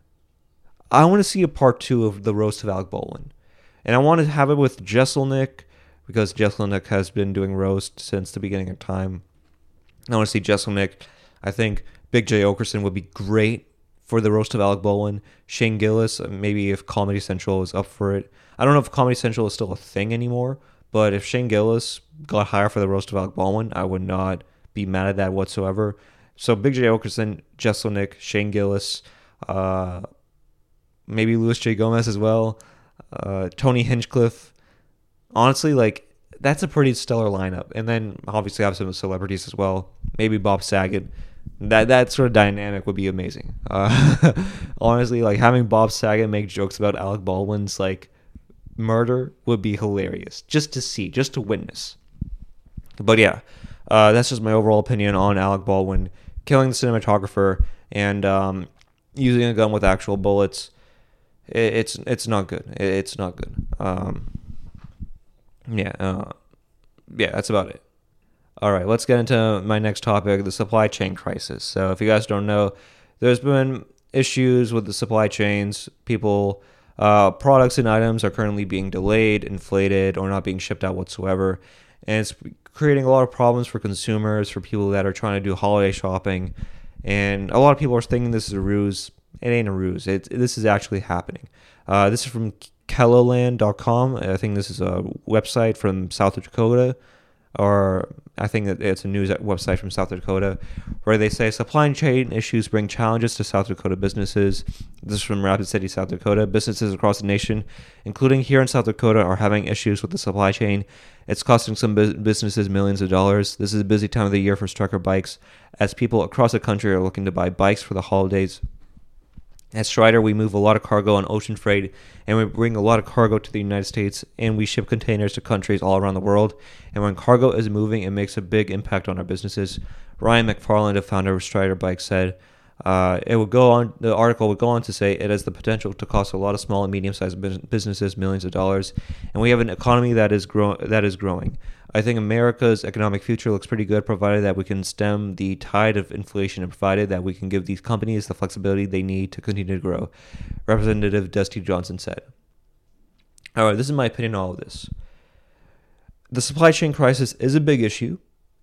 I want to see a part 2 of the roast of Alec Baldwin. And I want to have it with Jesselnik, because Jesselnik has been doing roast since the beginning of time. I want to see Jesselnik. I think Big Jay Oakerson would be great for the roast of Alec Baldwin. Shane Gillis, maybe if Comedy Central is up for it. I don't know if Comedy Central is still a thing anymore, but if Shane Gillis got hired for the roast of Alec Baldwin, I would not be mad at that whatsoever. So Big Jay Oakerson, Jesselnik, Shane Gillis, maybe Louis J. Gomez as well, Tony Hinchcliffe. Honestly, like, that's a pretty stellar lineup. And then obviously have some celebrities as well. Maybe Bob Saget. That sort of dynamic would be amazing. Honestly, like, having Bob Saget make jokes about Alec Baldwin's, like, murder would be hilarious. Just to see, just to witness. But yeah, that's just my overall opinion on Alec Baldwin killing the cinematographer and using a gun with actual bullets. It's not good. It's not good. Yeah, that's about it. All right, let's get into my next topic, the supply chain crisis. So if you guys don't know, there's been issues with the supply chains. People, products and items are currently being delayed, inflated, or not being shipped out whatsoever. And it's creating a lot of problems for consumers, for people that are trying to do holiday shopping. And a lot of people are thinking this is a ruse. It ain't a ruse. This is actually happening. This is from Keloland.com. I think this is a website from South Dakota, or I think that it's a news website from South Dakota, where they say supply chain issues bring challenges to South Dakota businesses. This is from Rapid City, South Dakota. Businesses across the nation, including here in South Dakota, are having issues with the supply chain. It's costing some businesses millions of dollars. This is a busy time of the year for Striker bikes, as people across the country are looking to buy bikes for the holidays. At Strider, we move a lot of cargo on ocean freight, and we bring a lot of cargo to the United States, and we ship containers to countries all around the world. And when cargo is moving, it makes a big impact on our businesses. Ryan McFarland, the founder of Strider Bike, said, It would go on. The article would go on to say it has the potential to cost a lot of small and medium-sized businesses millions of dollars, and we have an economy that is growing. I think America's economic future looks pretty good, provided that we can stem the tide of inflation and provided that we can give these companies the flexibility they need to continue to grow, Representative Dusty Johnson said. All right, this is my opinion on all of this. The supply chain crisis is a big issue,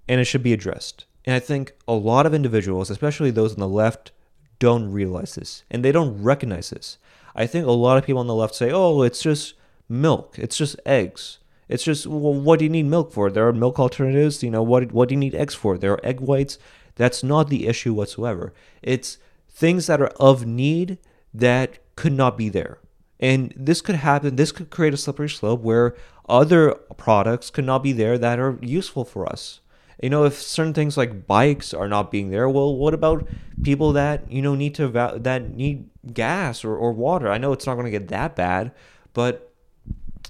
and it should be addressed. And I think a lot of individuals, especially those on the left, don't realize this, and they don't recognize this. I think a lot of people on the left say, oh, it's just milk, it's just eggs. It's just, well, what do you need milk for? There are milk alternatives. You know, what do you need eggs for? There are egg whites. That's not the issue whatsoever. It's things that are of need that could not be there. And this could happen. This could create a slippery slope where other products could not be there that are useful for us. You know, if certain things like bikes are not being there, well, what about people that, you know, need gas or water? I know it's not going to get that bad, but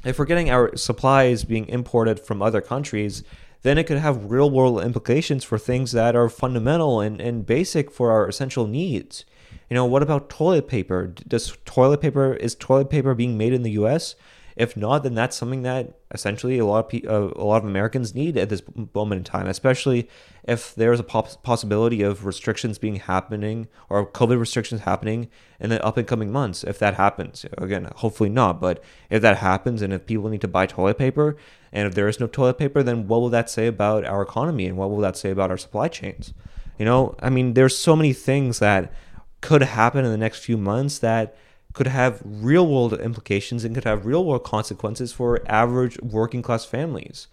if we're getting our supplies being imported from other countries, then it could have real-world implications for things that are fundamental and basic for our essential needs. You know, what about toilet paper? Is toilet paper being made in the U.S.? If not, then that's something that essentially a lot of Americans need at this moment in time, especially if there's a possibility of restrictions happening or COVID restrictions happening in the up and coming months. If that happens, again, hopefully not, but if that happens and if people need to buy toilet paper and if there is no toilet paper, then what will that say about our economy and what will that say about our supply chains? You know, I mean, there's so many things that could happen in the next few months that could have real-world implications and could have real-world consequences for average working-class families.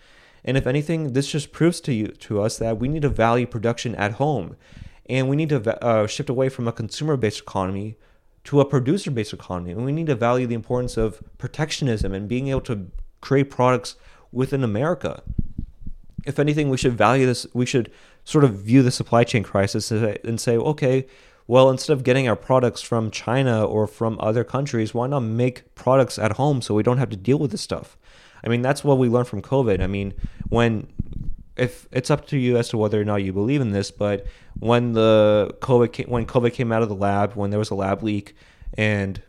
And if anything, this just proves to us that we need to value production at home, and we need to shift away from a consumer-based economy to a producer-based economy. And we need to value the importance of protectionism and being able to create products within America. If anything, we should value this. We should sort of view the supply chain crisis and say, okay, well, instead of getting our products from China or from other countries, why not make products at home so we don't have to deal with this stuff? I mean, that's what we learned from COVID. I mean, if it's up to you as to whether or not you believe in this, but when COVID came out of the lab, when there was a lab leak and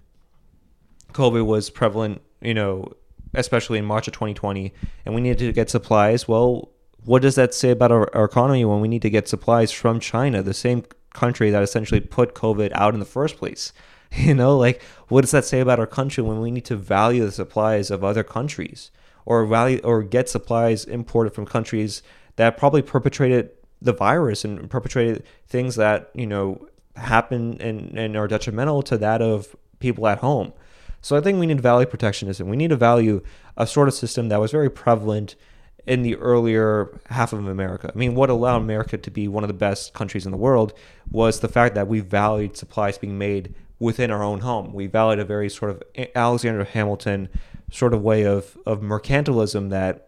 COVID was prevalent, you know, especially in March of 2020, and we needed to get supplies, well, what does that say about our economy when we need to get supplies from China, the same country that essentially put COVID out in the first place? You know, like, what does that say about our country when we need to value the supplies of other countries or get supplies imported from countries that probably perpetrated the virus and perpetrated things that, you know, happen and are detrimental to that of people at home? So I think we need to value protectionism. We need to value a sort of system that was very prevalent in the earlier half of America. I mean, what allowed America to be one of the best countries in the world was the fact that we valued supplies being made within our own home. We valued a very sort of Alexander Hamilton sort of way of mercantilism that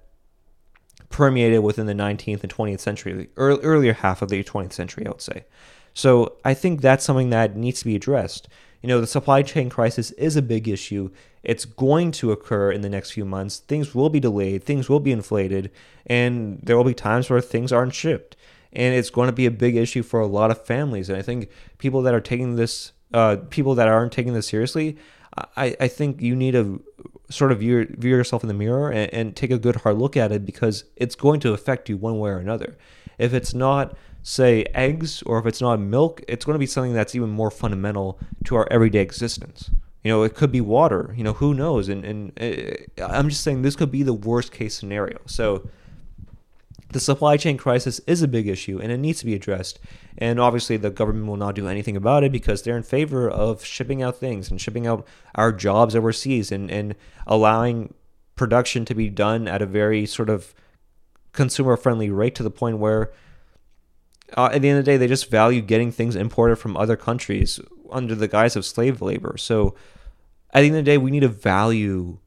permeated within the 19th and 20th century, the earlier half of the 20th century, I would say. So I think that's something that needs to be addressed. You know, the supply chain crisis is a big issue. It's going to occur in the next few months. Things will be delayed. Things will be inflated. And there will be times where things aren't shipped. And it's going to be a big issue for a lot of families. And I think people that are taking this, people that aren't taking this seriously, I think you need to sort of view yourself in the mirror and take a good hard look at it, because it's going to affect you one way or another. If it's not, say, eggs, or if it's not milk, it's going to be something that's even more fundamental to our everyday existence. You know, it could be water. You know, who knows? And I'm just saying this could be the worst case scenario. So the supply chain crisis is a big issue, and it needs to be addressed. And obviously the government will not do anything about it because they're in favor of shipping out things and shipping out our jobs overseas and allowing production to be done at a very sort of consumer-friendly rate, to the point where at the end of the day, they just value getting things imported from other countries under the guise of slave labor. So at the end of the day, we need to value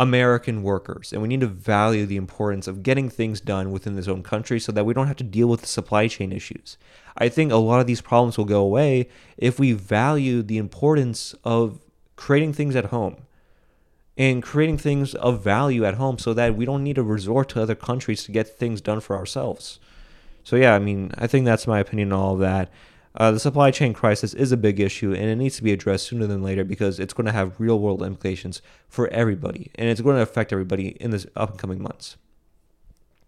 American workers, and we need to value the importance of getting things done within this own country so that we don't have to deal with the supply chain issues. I think a lot of these problems will go away if we value the importance of creating things at home and creating things of value at home so that we don't need to resort to other countries to get things done for ourselves. So yeah, I mean, I think that's my opinion on all of that. The supply chain crisis is a big issue, and it needs to be addressed sooner than later because it's going to have real-world implications for everybody, and it's going to affect everybody in the upcoming months.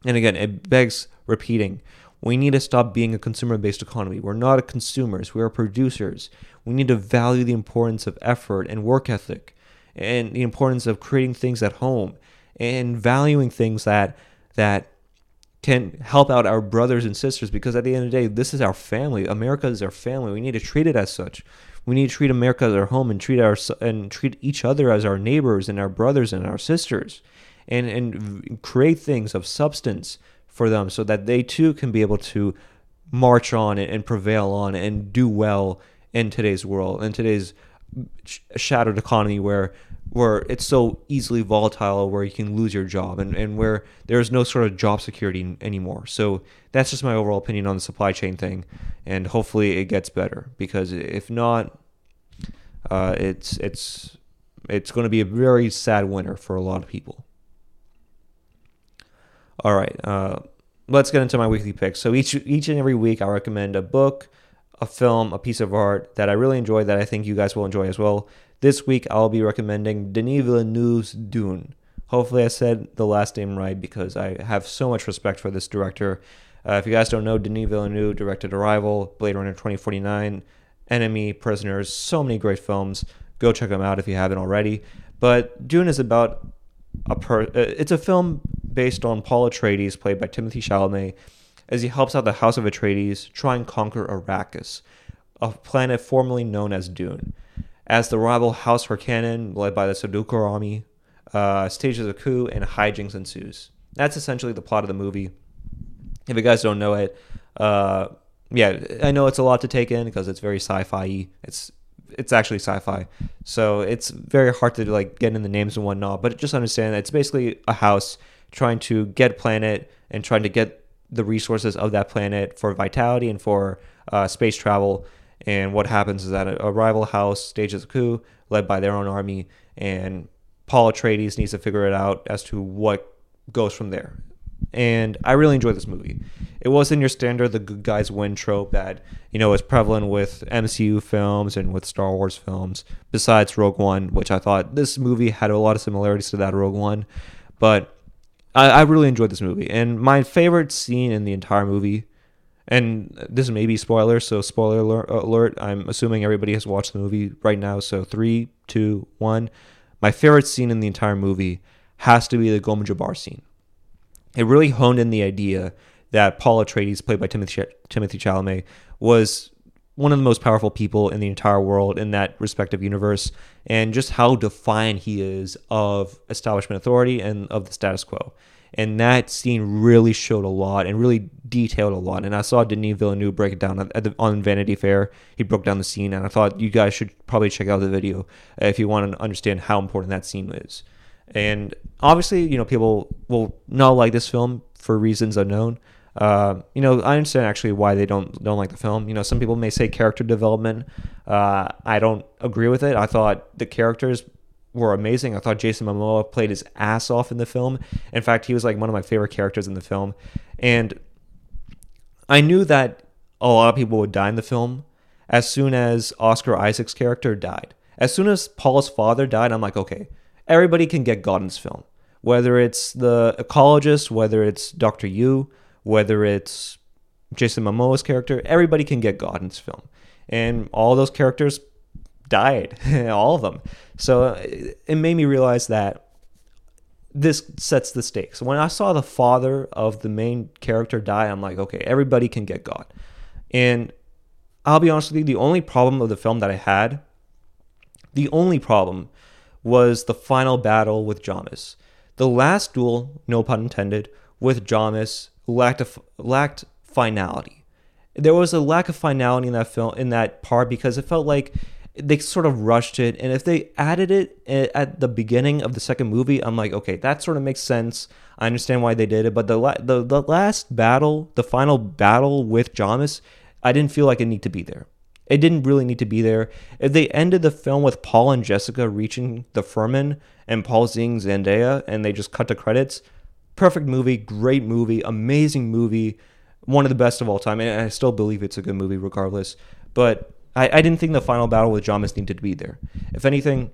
And again, it begs repeating. We need to stop being a consumer-based economy. We're not consumers. We are producers. We need to value the importance of effort and work ethic and the importance of creating things at home and valuing things that can help out our brothers and sisters, because at the end of the day, this is our family. America is our family. We need to treat it as such. We need to treat America as our home and treat each other as our neighbors and our brothers and our sisters, and create things of substance for them so that they too can be able to march on and prevail on and do well in today's world, in today's shattered economy where it's so easily volatile, where you can lose your job and where there's no sort of job security anymore. So that's just my overall opinion on the supply chain thing, and hopefully it gets better, because if not, it's going to be a very sad winter for a lot of people. All right, let's get into my weekly picks. So each and every week I recommend a book, a film, a piece of art that I really enjoy that I think you guys will enjoy as well. This week I'll be recommending Denis Villeneuve's Dune. Hopefully I said the last name right because I have so much respect for this director. If you guys don't know, Denis Villeneuve directed Arrival, Blade Runner 2049, Enemy, Prisoners, so many great films. Go check them out if you haven't already. But Dune is about it's a film based on Paul Atreides, played by Timothée Chalamet, as he helps out the House of Atreides try and conquer Arrakis, a planet formerly known as Dune. As the rival House Harkonnen, led by the Seduker army, stages a coup and hijinks ensues. That's essentially the plot of the movie. If you guys don't know it, I know it's a lot to take in because it's very sci-fi-y. It's actually sci-fi, so it's very hard to get in the names and whatnot, but just understand that it's basically a house trying to get planet and trying to get the resources of that planet for vitality and for space travel. And what happens is that a rival house stages a coup led by their own army, and Paul Atreides needs to figure it out as to what goes from there. And I really enjoyed this movie. It wasn't your standard the good guys win trope that, is prevalent with MCU films and with Star Wars films, besides Rogue One, which I thought this movie had a lot of similarities to that Rogue One. But I really enjoyed this movie. And my favorite scene in the entire movie, and this may be spoilers, so spoiler alert, I'm assuming everybody has watched the movie right now, so 3, 2, 1. My favorite scene in the entire movie has to be the Gomer Jabbar scene. It really honed in the idea that Paul Atreides, played by Timothée Chalamet, was one of the most powerful people in the entire world in that respective universe, and just how defiant he is of establishment authority and of the status quo. And that scene really showed a lot and really detailed a lot. And I saw Denis Villeneuve break it down on Vanity Fair. He broke down the scene, and I thought you guys should probably check out the video if you want to understand how important that scene is. And obviously, people will not like this film for reasons unknown. I understand actually why they don't like the film. Some people may say character development. I don't agree with it. I thought the characters were amazing. I thought Jason Momoa played his ass off in the film. In fact, he was one of my favorite characters in the film. And I knew that a lot of people would die in the film as soon as Oscar Isaac's character died. As soon as Paul's father died, I'm like, okay, everybody can get God in this film, whether it's the ecologist, whether it's Dr. Yu, whether it's Jason Momoa's character. Everybody can get God in this film, and all those characters died, all of them. So it made me realize that this sets the stakes. When I saw the father of the main character die, I'm like, okay, everybody can get God. And I'll be honest with you, the only problem of the film that I had, the only problem, was the final battle with Jamis. The last duel, no pun intended, with Jamis lacked finality. There was a lack of finality in that film, in that part, because it felt like they sort of rushed it. And if they added it at the beginning of the second movie, I'm like, okay, that sort of makes sense. I understand why they did it, but the last battle, the final battle with Jamis, I didn't feel like it needed to be there. It didn't really need to be there. If they ended the film with Paul and Jessica reaching the Firmin and Paul seeing Zendaya and they just cut the credits, perfect movie, great movie, amazing movie, one of the best of all time. And I still believe it's a good movie regardless. But I didn't think the final battle with Jamis needed to be there. If anything,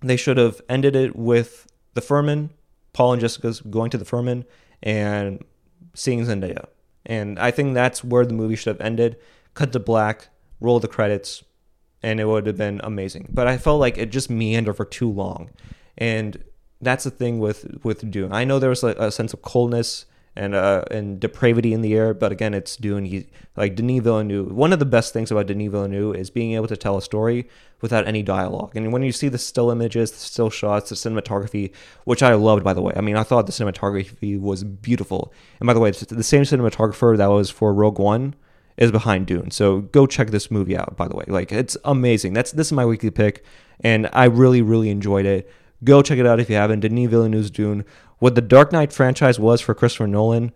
they should have ended it with the Furman, Paul and Jessica's going to the Furman and seeing Zendaya. And I think that's where the movie should have ended. Cut to black, roll the credits, and it would have been amazing. But I felt like it just meandered for too long. And that's the thing with Dune. I know there was a sense of coldness and depravity in the air, but again, it's Dune. He, like Denis Villeneuve, one of the best things about Denis Villeneuve is being able to tell a story without any dialogue. And when you see the still images, the still shots, the cinematography, which I loved, by the way. I mean, I thought the cinematography was beautiful. And by the way, it's the same cinematographer that was for Rogue One is behind Dune. So go check this movie out, by the way. Like, it's amazing. This is my weekly pick, and I really, really enjoyed it. Go check it out if you haven't. Denis Villeneuve's Dune. What the Dark Knight franchise was for Christopher Nolan,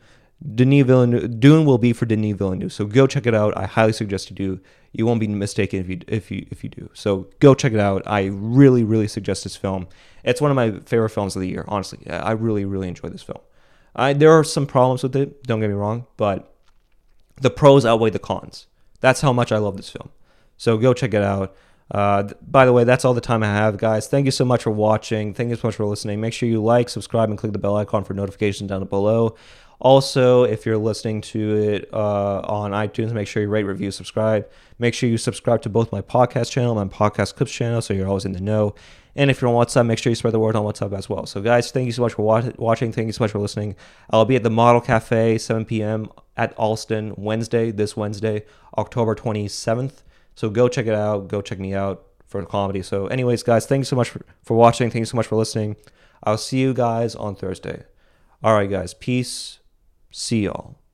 Dune will be for Denis Villeneuve. So go check it out. I highly suggest you do. You won't be mistaken if you do. So go check it out. I really, really suggest this film. It's one of my favorite films of the year, honestly. I really, really enjoy this film. There are some problems with it, don't get me wrong, but the pros outweigh the cons. That's how much I love this film. So go check it out. By the way, that's all the time I have, guys. Thank you so much for watching. Thank you so much for listening. Make sure you like, subscribe, and click the bell icon for notifications down below. Also, if you're listening to it on iTunes, make sure you rate, review, subscribe. Make sure you subscribe to both my podcast channel and Podcast Clips channel so you're always in the know. And if you're on WhatsApp, make sure you spread the word on WhatsApp as well. So, guys, thank you so much for watching. Thank you so much for listening. I'll be at the Model Cafe, 7 p.m. at Allston this Wednesday, October 27th. So go check it out. Go check me out for comedy. So anyways, guys, thank you so much for watching. Thank you so much for listening. I'll see you guys on Thursday. All right, guys. Peace. See y'all.